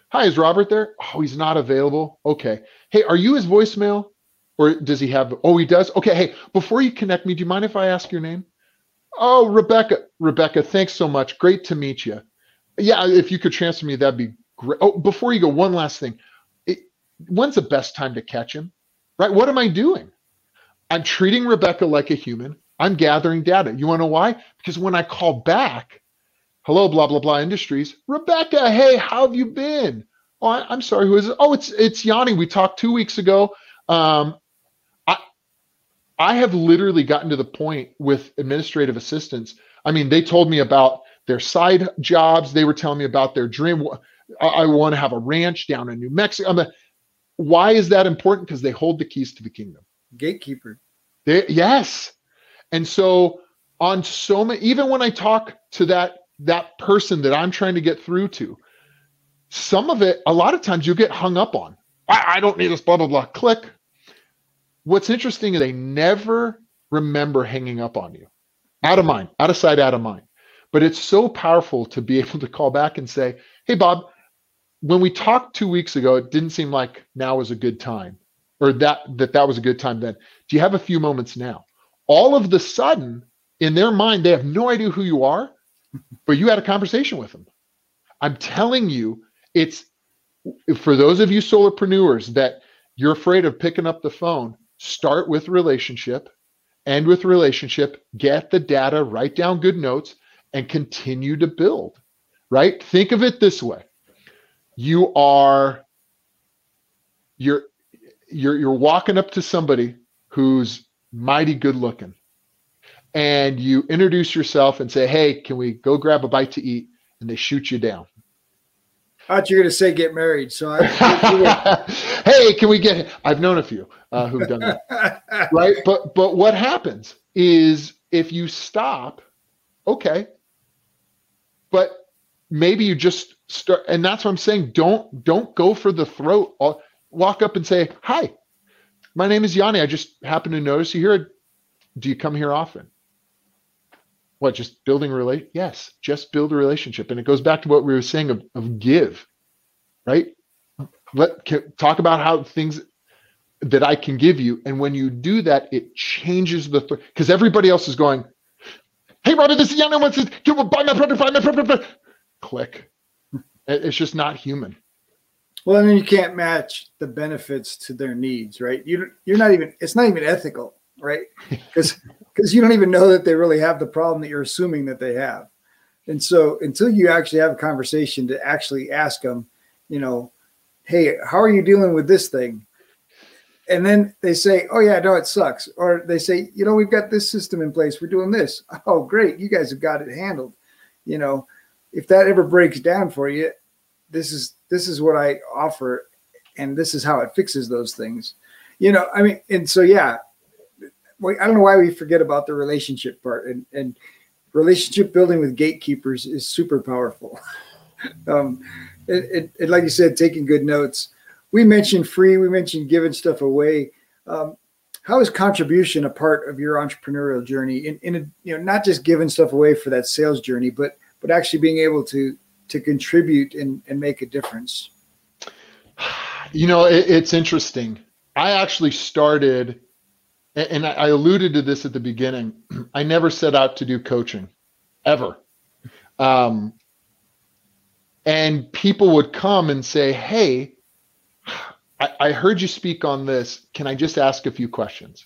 Hi, is Robert there? Oh, he's not available. Okay. Hey, are you his voicemail? Or does he have, oh, he does? Okay, hey, before you connect me, do you mind if I ask your name? Oh, Rebecca. Rebecca, thanks so much. Great to meet you. Yeah, if you could transfer me, that'd be great. Oh, before you go, one last thing. When's the best time to catch him? Right? What am I doing? I'm treating Rebecca like a human. I'm gathering data. You want to know why? Because when I call back, hello, blah, blah, blah, Industries. Rebecca, hey, how have you been? Oh, I'm sorry, who is it? Oh, it's Yanni. We talked 2 weeks ago. I have literally gotten to the point with administrative assistants. I mean, they told me about their side jobs. They were telling me about their dream. I want to have a ranch down in New Mexico. Why is that important? Because they hold the keys to the kingdom. Gatekeeper. Yes. And so on so many, even when I talk to that person that I'm trying to get through to, some of it, a lot of times you get hung up on. I don't need this, blah, blah, blah, click. What's interesting is they never remember hanging up on you. Out of mind, out of sight, out of mind. But it's so powerful to be able to call back and say, hey, Bob, when we talked 2 weeks ago, it didn't seem like now was a good time, or that was a good time then. Do you have a few moments now? All of the sudden, in their mind, they have no idea who you are, but you had a conversation with them. I'm telling you, it's for those of you solopreneurs that you're afraid of picking up the phone, start with relationship, end with relationship, get the data, write down good notes, and continue to build, right? Think of it this way. You're walking up to somebody who's mighty good looking, and you introduce yourself and say, hey, can we go grab a bite to eat? And they shoot you down. I thought you were going to say get married. So hey, can we get, I've known a few who've done that, right? But what happens is if you stop, okay, but maybe you just start, and that's what I'm saying. Don't go for the throat. I'll walk up and say, hi, my name is Yanni. I just happened to notice you here. Do you come here often? What, just building a relationship? Yes, just build a relationship. And it goes back to what we were saying of give, right? Talk about how things that I can give you. And when you do that, it changes the, because everybody else is going, hey, Robert, this is Yanni. Wants to buy my product, Click. It's just not human. Well, I mean, you can't match the benefits to their needs, right? You're not even, it's not even ethical, right? Because you don't even know that they really have the problem that you're assuming that they have. And so until you actually have a conversation to actually ask them, you know, hey, how are you dealing with this thing? And then they say, oh, yeah, no, it sucks. Or they say, you know, we've got this system in place. We're doing this. Oh, great. You guys have got it handled. You know, if that ever breaks down for you, this is what I offer. And this is how it fixes those things. You know, I mean, and so, yeah, I don't know why we forget about the relationship part. And relationship building with gatekeepers is super powerful. And like you said, taking good notes. We mentioned free, we mentioned giving stuff away. How is contribution a part of your entrepreneurial journey? In not just giving stuff away for that sales journey, but actually being able to contribute and make a difference. You know, it's interesting. I actually started, and I alluded to this at the beginning. I never set out to do coaching, ever. And people would come and say, hey, I heard you speak on this. Can I just ask a few questions?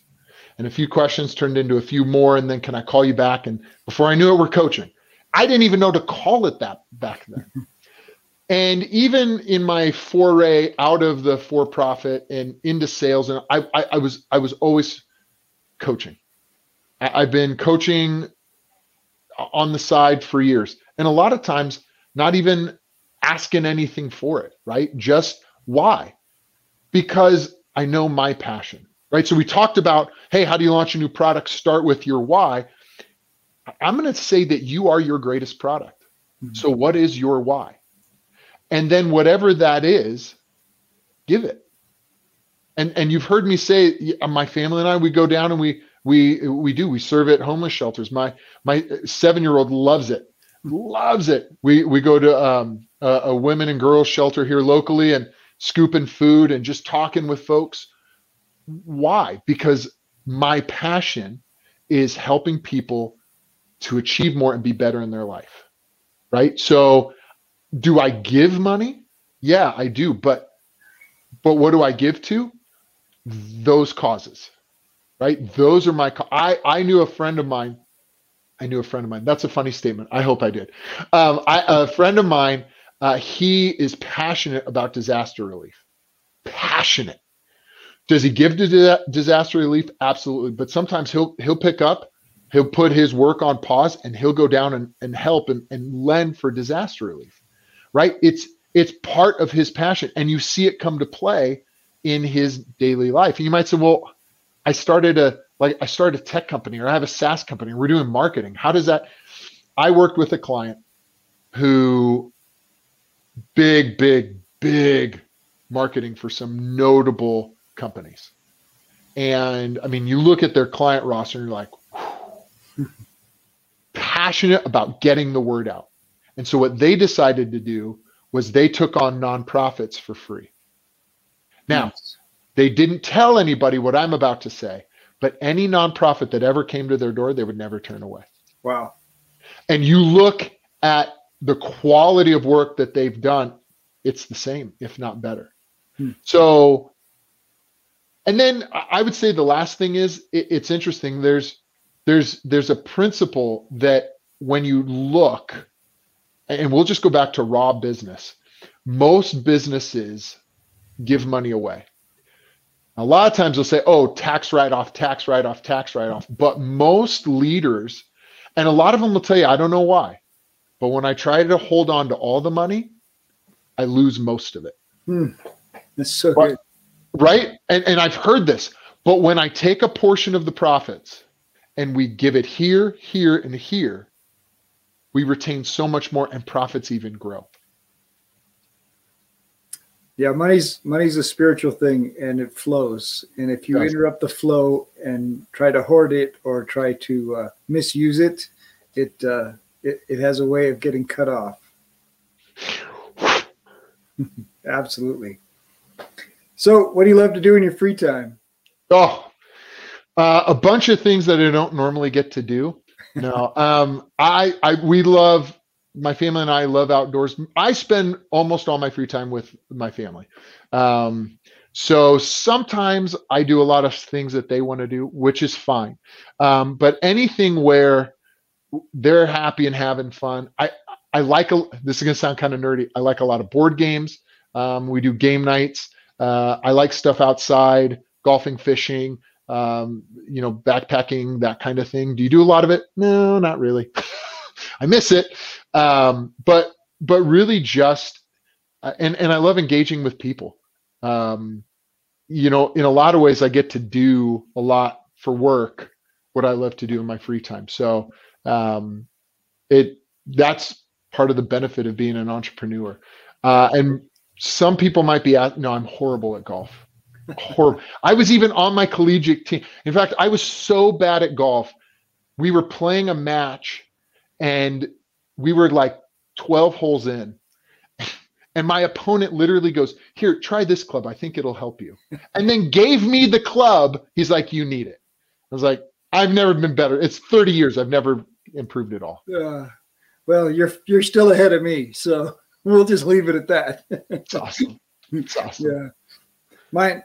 And a few questions turned into a few more. And then can I call you back? And before I knew it, we're coaching. I didn't even know to call it that back then. And even in my foray out of the for-profit and into sales, and I was always coaching. I've been coaching on the side for years. And a lot of times, not even asking anything for it, right? Just why? Because I know my passion, right? So we talked about, hey, how do you launch a new product? Start with your why. I'm going to say that you are your greatest product. Mm-hmm. So what is your why? And then whatever that is, give it. And you've heard me say, my family and I, we go down and we serve at homeless shelters. My 7-year-old loves it, loves it. We go to a women and girls shelter here locally and scooping food and just talking with folks. Why? Because my passion is helping people to achieve more and be better in their life, right? So do I give money? Yeah, I do. But what do I give to? Those causes, right? Those are my I knew a friend of mine. That's a funny statement. I hope I did. A friend of mine, he is passionate about disaster relief. Passionate. Does he give to disaster relief? Absolutely. But sometimes he'll pick up, he'll put his work on pause, and he'll go down and help and lend for disaster relief. Right? It's part of his passion, and you see it come to play in his daily life. And you might say, well, I started a tech company, or I have a SaaS company. We're doing marketing. How does that? I worked with a client who big marketing for some notable companies. And I mean, you look at their client roster and you're like, whew, passionate about getting the word out. And so what they decided to do was they took on nonprofits for free. Now, they didn't tell anybody what I'm about to say, but any nonprofit that ever came to their door, they would never turn away. Wow. And you look at the quality of work that they've done, it's the same, if not better. Hmm. So, and then I would say the last thing is, it's interesting. There's a principle that when you look, and we'll just go back to raw business, most businesses give money away. A lot of times they'll say, oh, tax write-off, tax write-off, tax write-off. But most leaders, and a lot of them will tell you, I don't know why, but when I try to hold on to all the money, I lose most of it. That's so good. Right? And I've heard this. But when I take a portion of the profits and we give it here, here, and here, we retain so much more and profits even grow. Yeah, money's a spiritual thing, and it flows. And if you interrupt the flow and try to hoard it or try to misuse it, it has a way of getting cut off. Absolutely. So, what do you love to do in your free time? Oh, a bunch of things that I don't normally get to do. No, we love. My family and I love outdoors. I spend almost all my free time with my family. So sometimes I do a lot of things that they want to do, which is fine. But anything where they're happy and having fun. I like, this is going to sound kind of nerdy, I like a lot of board games. We do game nights. I like stuff outside, golfing, fishing, you know, backpacking, that kind of thing. Do you do a lot of it? No, not really. I miss it. But really just, and I love engaging with people. You know, in a lot of ways I get to do a lot for work, what I love to do in my free time. So that's part of the benefit of being an entrepreneur. And some people might be asking, no, I'm horrible at golf. Horrible. I was even on my collegiate team. In fact, I was so bad at golf. We were playing a match and we were like 12 holes in. And my opponent literally goes, here, try this club. I think it'll help you. And then gave me the club. He's like, you need it. I was like, I've never been better. It's 30 years. I've never improved at all. Well, you're still ahead of me. So we'll just leave it at that. It's awesome. It's awesome. Yeah.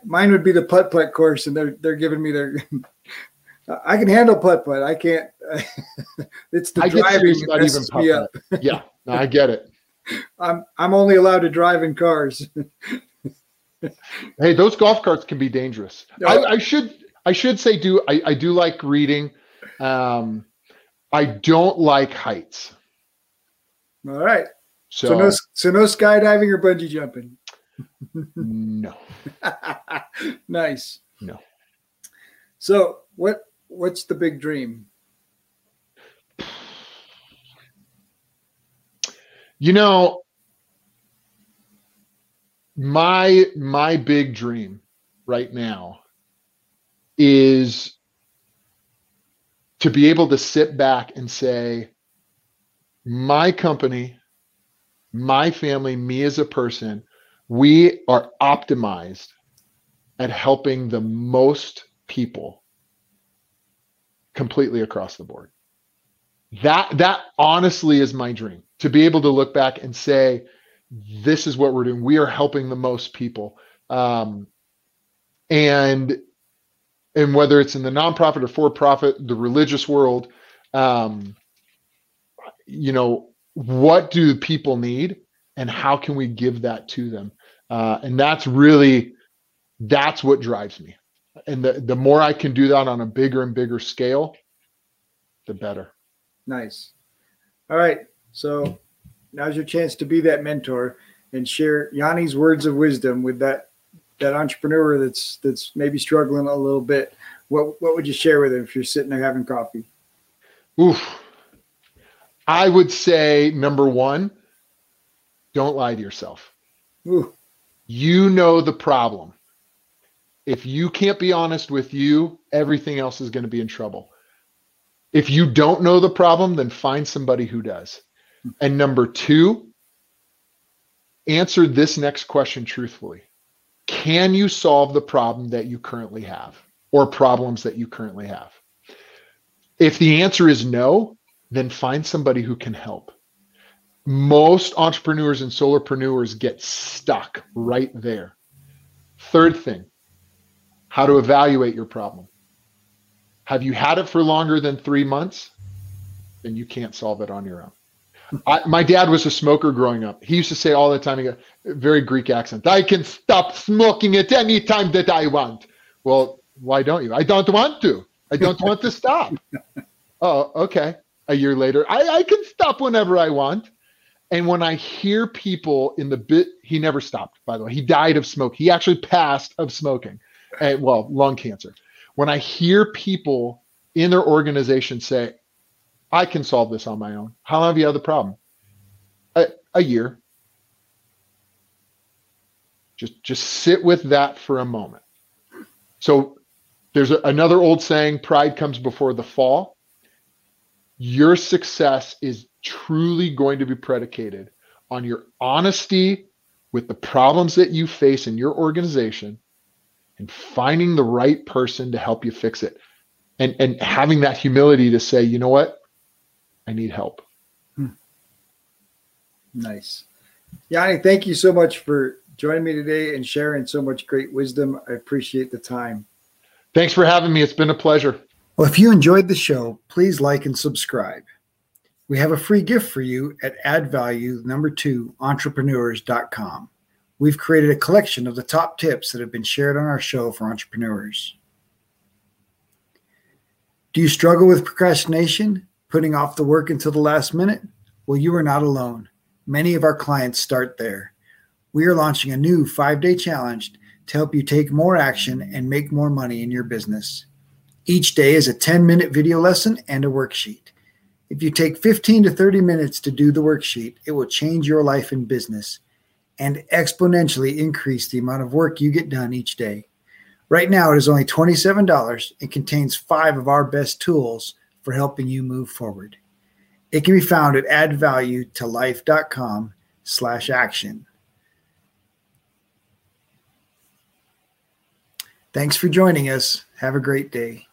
Mine would be the putt-putt course, and they're giving me their – I can handle putt-putt. I can't – it's the driving that messes me up. Yeah, no, I get it. I'm only allowed to drive in cars. Hey, those golf carts can be dangerous. No. I should say I do like reading. I don't like heights. All right. So no skydiving or bungee jumping. No. Nice. No. So what's the big dream? You know, my big dream right now is to be able to sit back and say, my company, my family, me as a person, we are optimized at helping the most people completely across the board. That honestly is my dream. To be able to look back and say, this is what we're doing. We are helping the most people. And whether it's in the nonprofit or for-profit, the religious world, you know, what do people need and how can we give that to them? And that's what drives me. And the more I can do that on a bigger and bigger scale, the better. Nice. All right. So now's your chance to be that mentor and share Yanni's words of wisdom with that entrepreneur that's maybe struggling a little bit. What would you share with him if you're sitting there having coffee? Oof. I would say, number one, don't lie to yourself. Ooh. You know the problem. If you can't be honest with you, everything else is going to be in trouble. If you don't know the problem, then find somebody who does. And number two, answer this next question truthfully. Can you solve the problem that you currently have or problems that you currently have? If the answer is no, then find somebody who can help. Most entrepreneurs and solopreneurs get stuck right there. Third thing, how to evaluate your problem. Have you had it for longer than 3 months? Then you can't solve it on your own. My dad was a smoker growing up. He used to say all the time, he got a very Greek accent, I can stop smoking at any time that I want. Well, why don't you? I don't want to. I don't want to stop. Oh, okay. A year later, I can stop whenever I want. And when I hear people he never stopped, by the way. He died of smoke. He actually passed of smoking. Well, lung cancer. When I hear people in their organization say, I can solve this on my own. How long have you had the problem? A year. Just sit with that for a moment. So there's another old saying, pride comes before the fall. Your success is truly going to be predicated on your honesty with the problems that you face in your organization and finding the right person to help you fix it. And having that humility to say, you know what? I need help. Nice. Yanni, thank you so much for joining me today and sharing so much great wisdom. I appreciate the time. Thanks for having me. It's been a pleasure. Well, if you enjoyed the show, please like and subscribe. We have a free gift for you at addvalue2entrepreneurs.com. We've created a collection of the top tips that have been shared on our show for entrepreneurs. Do you struggle with procrastination, putting off the work until the last minute? Well, you are not alone. Many of our clients start there. We are launching a new 5-day challenge to help you take more action and make more money in your business. Each day is a 10-minute video lesson and a worksheet. If you take 15 to 30 minutes to do the worksheet, it will change your life and business and exponentially increase the amount of work you get done each day. Right now, it is only $27 and contains 5 of our best tools for helping you move forward. It can be found at addvaluetolife.com/action. Thanks for joining us. Have a great day.